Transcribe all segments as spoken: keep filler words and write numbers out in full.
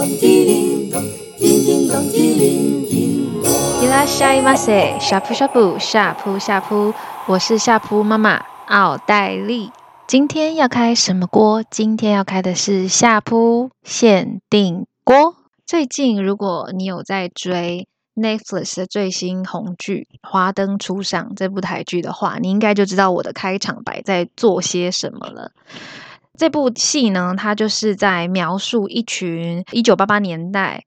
咚滴铃咚，叮叮咚滴铃叮咚。伊拉夏伊马塞，夏普夏普夏普夏普，我是夏普妈妈奥黛丽。今天要开什么锅？今天要开的是夏普限定锅。最近如果你有在追 Netflix 的最新红剧《华灯初上》这部台剧的话，你应该就知道我的开场白在做些什么了。这部戏呢，它就是在描述一群一九八八年代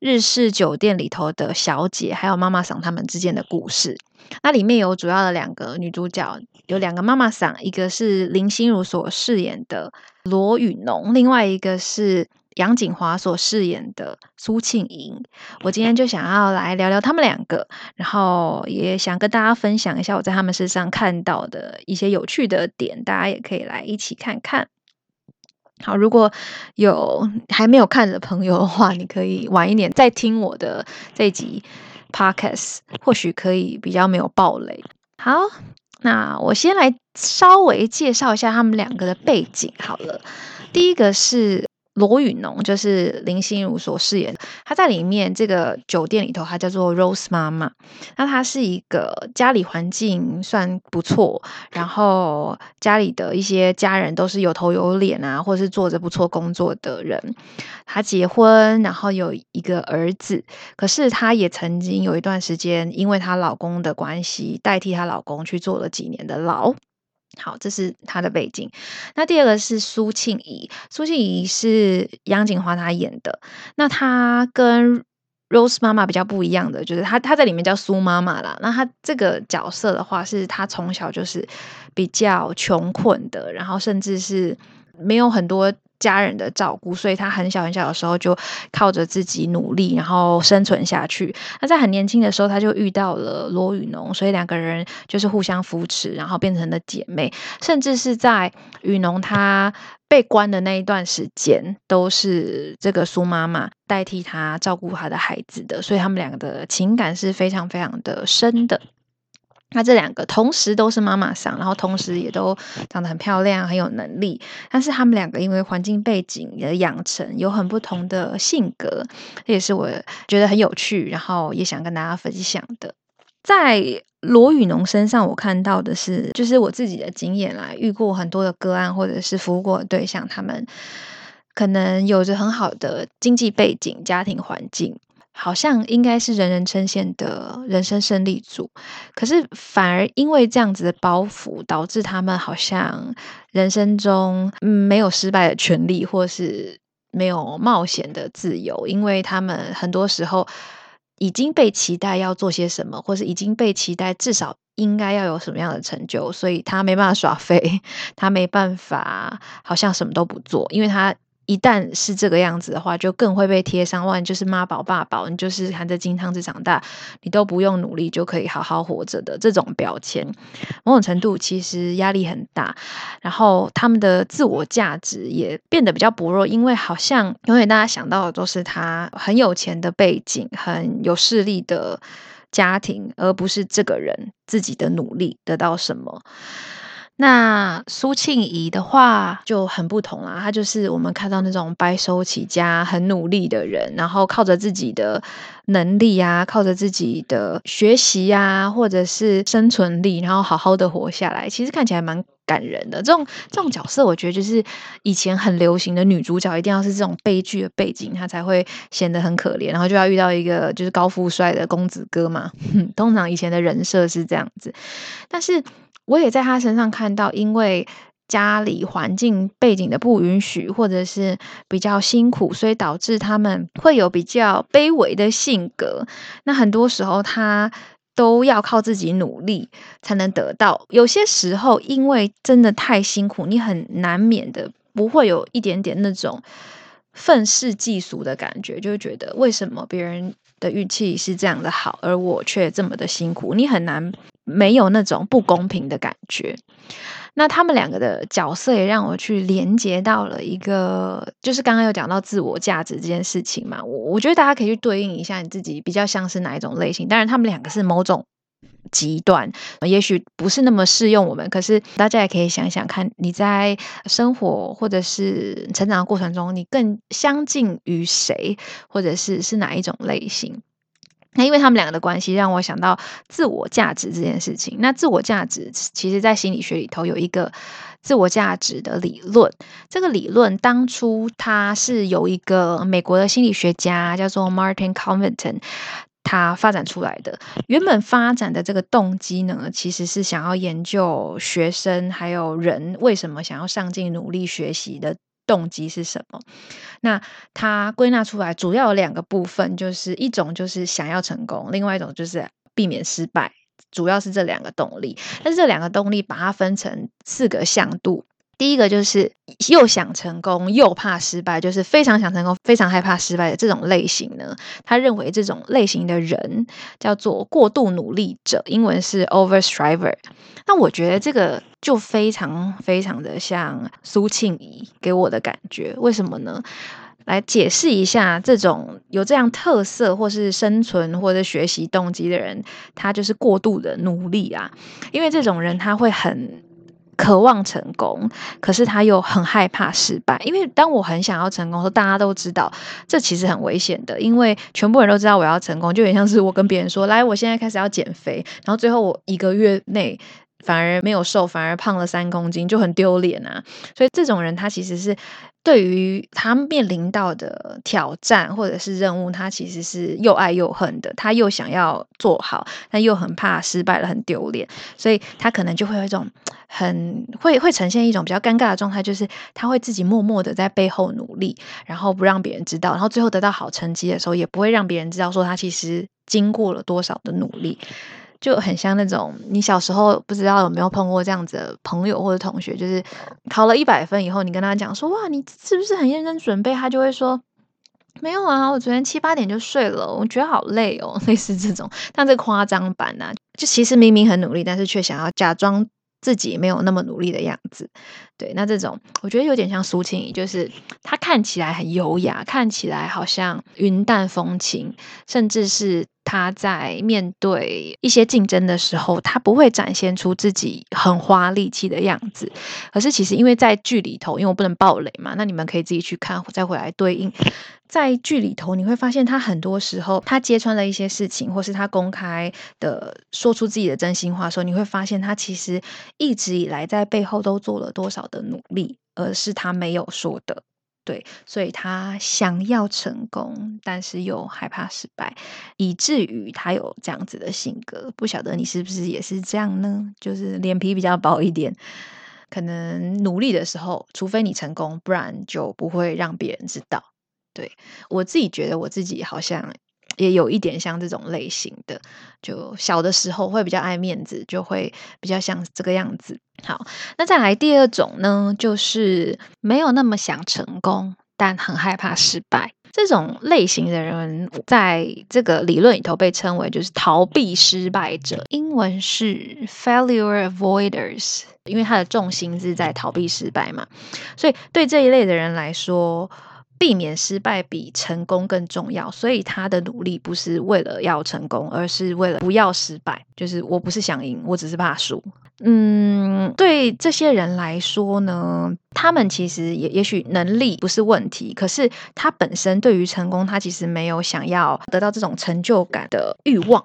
日式酒店里头的小姐还有妈妈桑他们之间的故事。那里面有主要的两个女主角，有两个妈妈桑，一个是林心如所饰演的罗雨农，另外一个是杨锦华所饰演的苏庆莹。我今天就想要来聊聊他们两个，然后也想跟大家分享一下我在他们身上看到的一些有趣的点，大家也可以来一起看看。好，如果有还没有看的朋友的话，你可以晚一点再听我的这集 podcast， 或许可以比较没有爆雷。好，那我先来稍微介绍一下他们两个的背景好了。第一个是罗雨农，就是林心如所饰演的，她在里面这个酒店里头，她叫做 Rose 妈妈。那她是一个家里环境算不错，然后家里的一些家人都是有头有脸啊，或是做着不错工作的人。她结婚，然后有一个儿子，可是她也曾经有一段时间，因为她老公的关系，代替她老公去做了几年的牢。好，这是她的背景。那第二个是苏庆仪，苏庆仪是杨锦华她演的。那她跟 Rose 妈妈比较不一样的，就是她她在里面叫苏妈妈啦。那她这个角色的话，是她从小就是比较穷困的，然后甚至是没有很多家人的照顾，所以她很小很小的时候就靠着自己努力，然后生存下去。那在很年轻的时候，她就遇到了罗雨农，所以两个人就是互相扶持，然后变成了姐妹。甚至是在雨农她被关的那一段时间，都是这个苏妈妈代替她照顾她的孩子的，所以他们两个的情感是非常非常的深的。那这两个同时都是妈妈桑，然后同时也都长得很漂亮，很有能力，但是他们两个因为环境背景的养成，有很不同的性格，这也是我觉得很有趣，然后也想跟大家分享的。在罗雨农身上，我看到的是，就是我自己的经验啦，遇过很多的个案，或者是服务过的对象，他们可能有着很好的经济背景、家庭环境，好像应该是人人称羡的人生胜利组，可是反而因为这样子的包袱，导致他们好像人生中、嗯、没有失败的权利，或是没有冒险的自由，因为他们很多时候已经被期待要做些什么，或是已经被期待至少应该要有什么样的成就，所以他没办法耍废，他没办法好像什么都不做，因为他一旦是这个样子的话，就更会被贴上哇，你就是妈宝爸宝，你就是含着金汤匙长大，你都不用努力就可以好好活着的这种标签。某种程度其实压力很大，然后他们的自我价值也变得比较薄弱，因为好像永远大家想到的都是他很有钱的背景，很有势力的家庭，而不是这个人自己的努力得到什么。那苏庆仪的话就很不同啦，她就是我们看到那种白手起家很努力的人，然后靠着自己的能力啊，靠着自己的学习啊，或者是生存力，然后好好的活下来，其实看起来蛮感人的。这种这种角色我觉得就是以前很流行的女主角一定要是这种悲剧的背景，她才会显得很可怜，然后就要遇到一个就是高富帅的公子哥嘛，通常以前的人设是这样子。但是我也在他身上看到，因为家里环境背景的不允许，或者是比较辛苦，所以导致他们会有比较卑微的性格。那很多时候他都要靠自己努力才能得到。有些时候因为真的太辛苦，你很难免的不会有一点点那种愤世嫉俗的感觉，就会觉得为什么别人的运气是这样的好，而我却这么的辛苦，你很难没有那种不公平的感觉。那他们两个的角色也让我去连接到了一个，就是刚刚有讲到自我价值这件事情嘛，我我觉得大家可以去对应一下你自己比较像是哪一种类型。当然他们两个是某种极端，也许不是那么适用我们，可是大家也可以想想看，你在生活或者是成长的过程中，你更相近于谁，或者是是哪一种类型。那因为他们两个的关系，让我想到自我价值这件事情。那自我价值其实在心理学里头有一个自我价值的理论，这个理论当初它是由一个美国的心理学家叫做 Martin Covington 他发展出来的。原本发展的这个动机呢，其实是想要研究学生还有人为什么想要上进努力学习的动机是什么。那他归纳出来主要有两个部分，就是一种就是想要成功，另外一种就是避免失败，主要是这两个动力。但是这两个动力把它分成四个向度。第一个就是又想成功又怕失败，就是非常想成功非常害怕失败的这种类型呢，他认为这种类型的人叫做过度努力者，英文是 overstriver。 那我觉得这个就非常非常的像苏庆仪给我的感觉。为什么呢？来解释一下，这种有这样特色或是生存或者学习动机的人，他就是过度的努力啊。因为这种人他会很渴望成功，可是他又很害怕失败。因为当我很想要成功的时候，大家都知道这其实很危险的，因为全部人都知道我要成功，就有点像是我跟别人说，来，我现在开始要减肥，然后最后我一个月内反而没有瘦，反而胖了三公斤，就很丢脸啊。所以这种人他其实是对于他面临到的挑战或者是任务，他其实是又爱又恨的。他又想要做好，但又很怕失败了，很丢脸，所以他可能就会有一种很会会呈现一种比较尴尬的状态，就是他会自己默默的在背后努力，然后不让别人知道，然后最后得到好成绩的时候，也不会让别人知道说他其实经过了多少的努力。就很像那种你小时候不知道有没有碰过这样子的朋友或者同学，就是考了一百分以后，你跟他讲说，哇，你是不是很认真准备？他就会说，没有啊，我昨天七八点就睡了，我觉得好累哦，类似这种。但这夸张版啊，就其实明明很努力，但是却想要假装自己没有那么努力的样子。对，那这种我觉得有点像苏庆仪，就是他看起来很优雅，看起来好像云淡风轻，甚至是他在面对一些竞争的时候，他不会展现出自己很花力气的样子。可是其实因为在剧里头，因为我不能爆雷嘛，那你们可以自己去看再回来对应。在剧里头你会发现，他很多时候他揭穿了一些事情，或是他公开的说出自己的真心话的时候，你会发现他其实一直以来在背后都做了多少的努力，而是他没有说的。对，所以他想要成功，但是又害怕失败，以至于他有这样子的性格。不晓得你是不是也是这样呢？就是脸皮比较薄一点，可能努力的时候，除非你成功，不然就不会让别人知道。对，我自己觉得我自己好像也有一点像这种类型的，就小的时候会比较爱面子，就会比较像这个样子。好，那再来第二种呢，就是没有那么想成功，但很害怕失败。这种类型的人在这个理论里头被称为就是逃避失败者，英文是 failure avoiders。 因为他的重心是在逃避失败嘛，所以对这一类的人来说，避免失败比成功更重要，所以他的努力不是为了要成功，而是为了不要失败。就是我不是想赢，我只是怕输。嗯，对这些人来说呢，他们其实也也许能力不是问题，可是他本身对于成功，他其实没有想要得到这种成就感的欲望。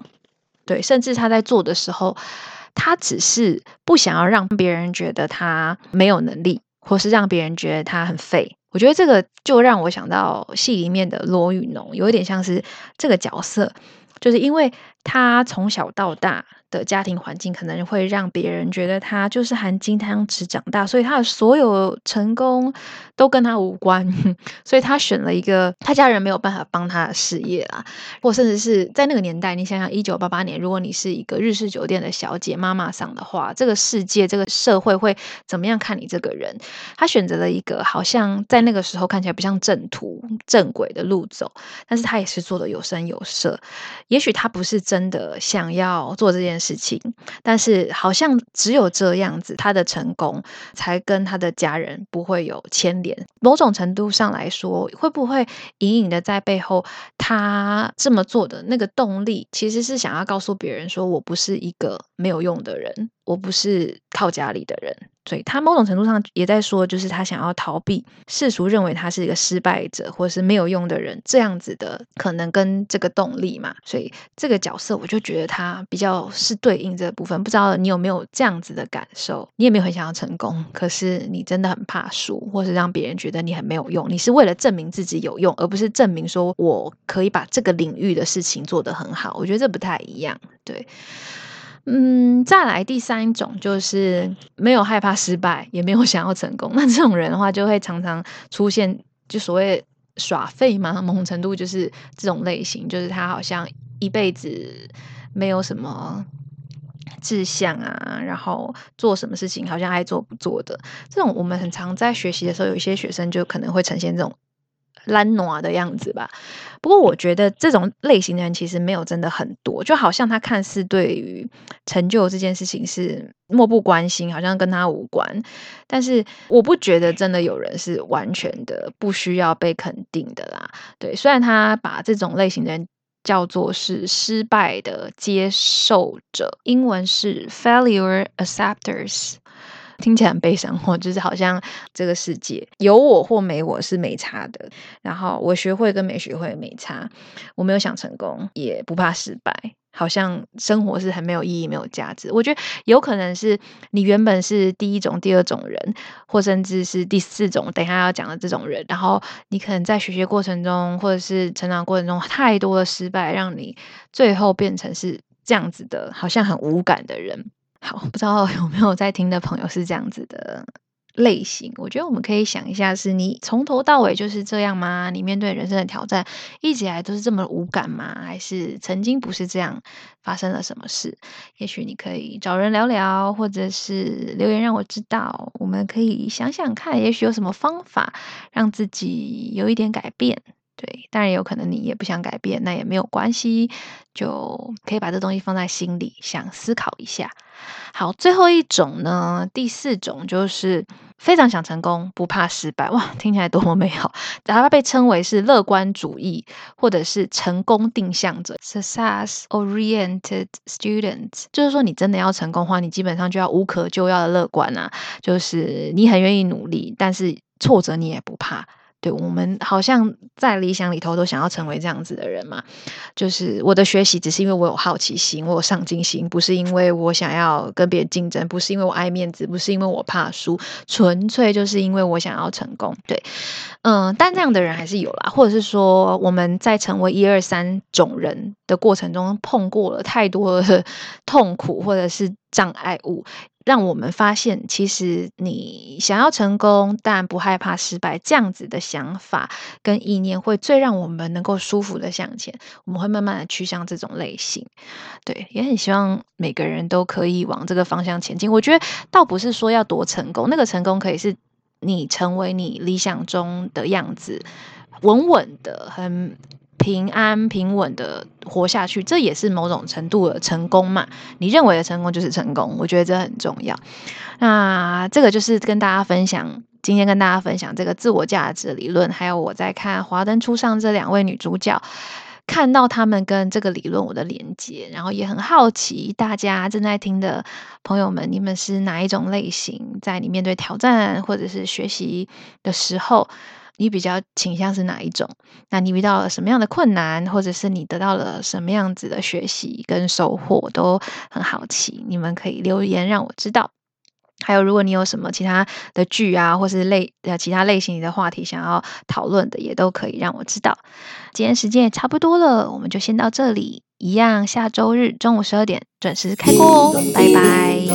对，甚至他在做的时候，他只是不想要让别人觉得他没有能力，或是让别人觉得他很废。我觉得这个就让我想到戏里面的罗雨农，有一点像是这个角色，就是因为他从小到大的家庭环境可能会让别人觉得他就是含金汤匙长大，所以他的所有成功都跟他无关所以他选了一个他家人没有办法帮他的事业啦，或甚至是在那个年代，你想想一九八八年，如果你是一个日式酒店的小姐妈妈桑的话，这个世界这个社会会怎么样看你这个人。他选择了一个好像在那个时候看起来不像正途正轨的路走，但是他也是做的有声有色。也许他不是真的想要做这件事情，但是好像只有这样子他的成功才跟他的家人不会有牵连。某种程度上来说，会不会隐隐的在背后他这么做的那个动力其实是想要告诉别人说，我不是一个没有用的人，我不是靠家里的人。所以他某种程度上也在说，就是他想要逃避世俗认为他是一个失败者或是没有用的人这样子的可能跟这个动力嘛。所以这个角色我就觉得他比较是对应这部分。不知道你有没有这样子的感受，你也没有很想要成功，可是你真的很怕输，或是让别人觉得你很没有用，你是为了证明自己有用，而不是证明说我可以把这个领域的事情做得很好。我觉得这不太一样。对，嗯，再来第三种就是没有害怕失败，也没有想要成功。那这种人的话，就会常常出现就所谓耍废嘛，某种程度就是这种类型，就是他好像一辈子没有什么志向啊，然后做什么事情好像爱做不做的。这种我们很常在学习的时候，有一些学生就可能会呈现这种懒惰的样子吧。不过我觉得这种类型的人其实没有真的很多，就好像他看似对于成就这件事情是漠不关心，好像跟他无关。但是我不觉得真的有人是完全的不需要被肯定的啦。对，虽然他把这种类型的人叫做是失败的接受者，英文是 failure acceptors，听起来很悲伤，或就是好像这个世界有我或没我是没差的，然后我学会跟没学会没差，我没有想成功也不怕失败，好像生活是很没有意义没有价值。我觉得有可能是你原本是第一种第二种人，或甚至是第四种等一下要讲的这种人，然后你可能在学习过程中或者是成长过程中太多的失败，让你最后变成是这样子的好像很无感的人。好，不知道有没有在听的朋友是这样子的类型。我觉得我们可以想一下，是你从头到尾就是这样吗？你面对人生的挑战一直以来都是这么无感吗？还是曾经不是这样，发生了什么事？也许你可以找人聊聊，或者是留言让我知道，我们可以想想看，也许有什么方法让自己有一点改变。对，当然也有可能你也不想改变，那也没有关系，就可以把这东西放在心里，想思考一下。好，最后一种呢，第四种就是非常想成功，不怕失败。哇，听起来多么美好！它被称为是乐观主义，或者是成功定向者 （success-oriented students）。就是说，你真的要成功的话，你基本上就要无可救药的乐观啊，就是你很愿意努力，但是挫折你也不怕。对，我们好像在理想里头都想要成为这样子的人嘛，就是我的学习只是因为我有好奇心，我有上进心，不是因为我想要跟别人竞争，不是因为我爱面子，不是因为我怕输，纯粹就是因为我想要成功。对，嗯，但这样的人还是有啦，或者是说我们在成为一二三种人的过程中碰过了太多的痛苦或者是障碍物，让我们发现其实你想要成功但不害怕失败这样子的想法跟意念会最让我们能够舒服的向前，我们会慢慢的趋向这种类型。对，也很希望每个人都可以往这个方向前进。我觉得倒不是说要多成功，那个成功可以是你成为你理想中的样子，稳稳的很平安平稳的活下去，这也是某种程度的成功嘛。你认为的成功就是成功，我觉得这很重要。那这个就是跟大家分享，今天跟大家分享这个自我价值理论，还有我在看《华灯初上》这两位女主角，看到他们跟这个理论我的连接，然后也很好奇大家正在听的朋友们，你们是哪一种类型？在你面对挑战或者是学习的时候，你比较倾向是哪一种？那你遇到了什么样的困难，或者是你得到了什么样子的学习跟收获，都很好奇。你们可以留言让我知道。还有，如果你有什么其他的剧啊，或是类呃其他类型的话题想要讨论的，也都可以让我知道。今天时间也差不多了，我们就先到这里。一样，下周日中午十二点准时开锅哦，拜拜。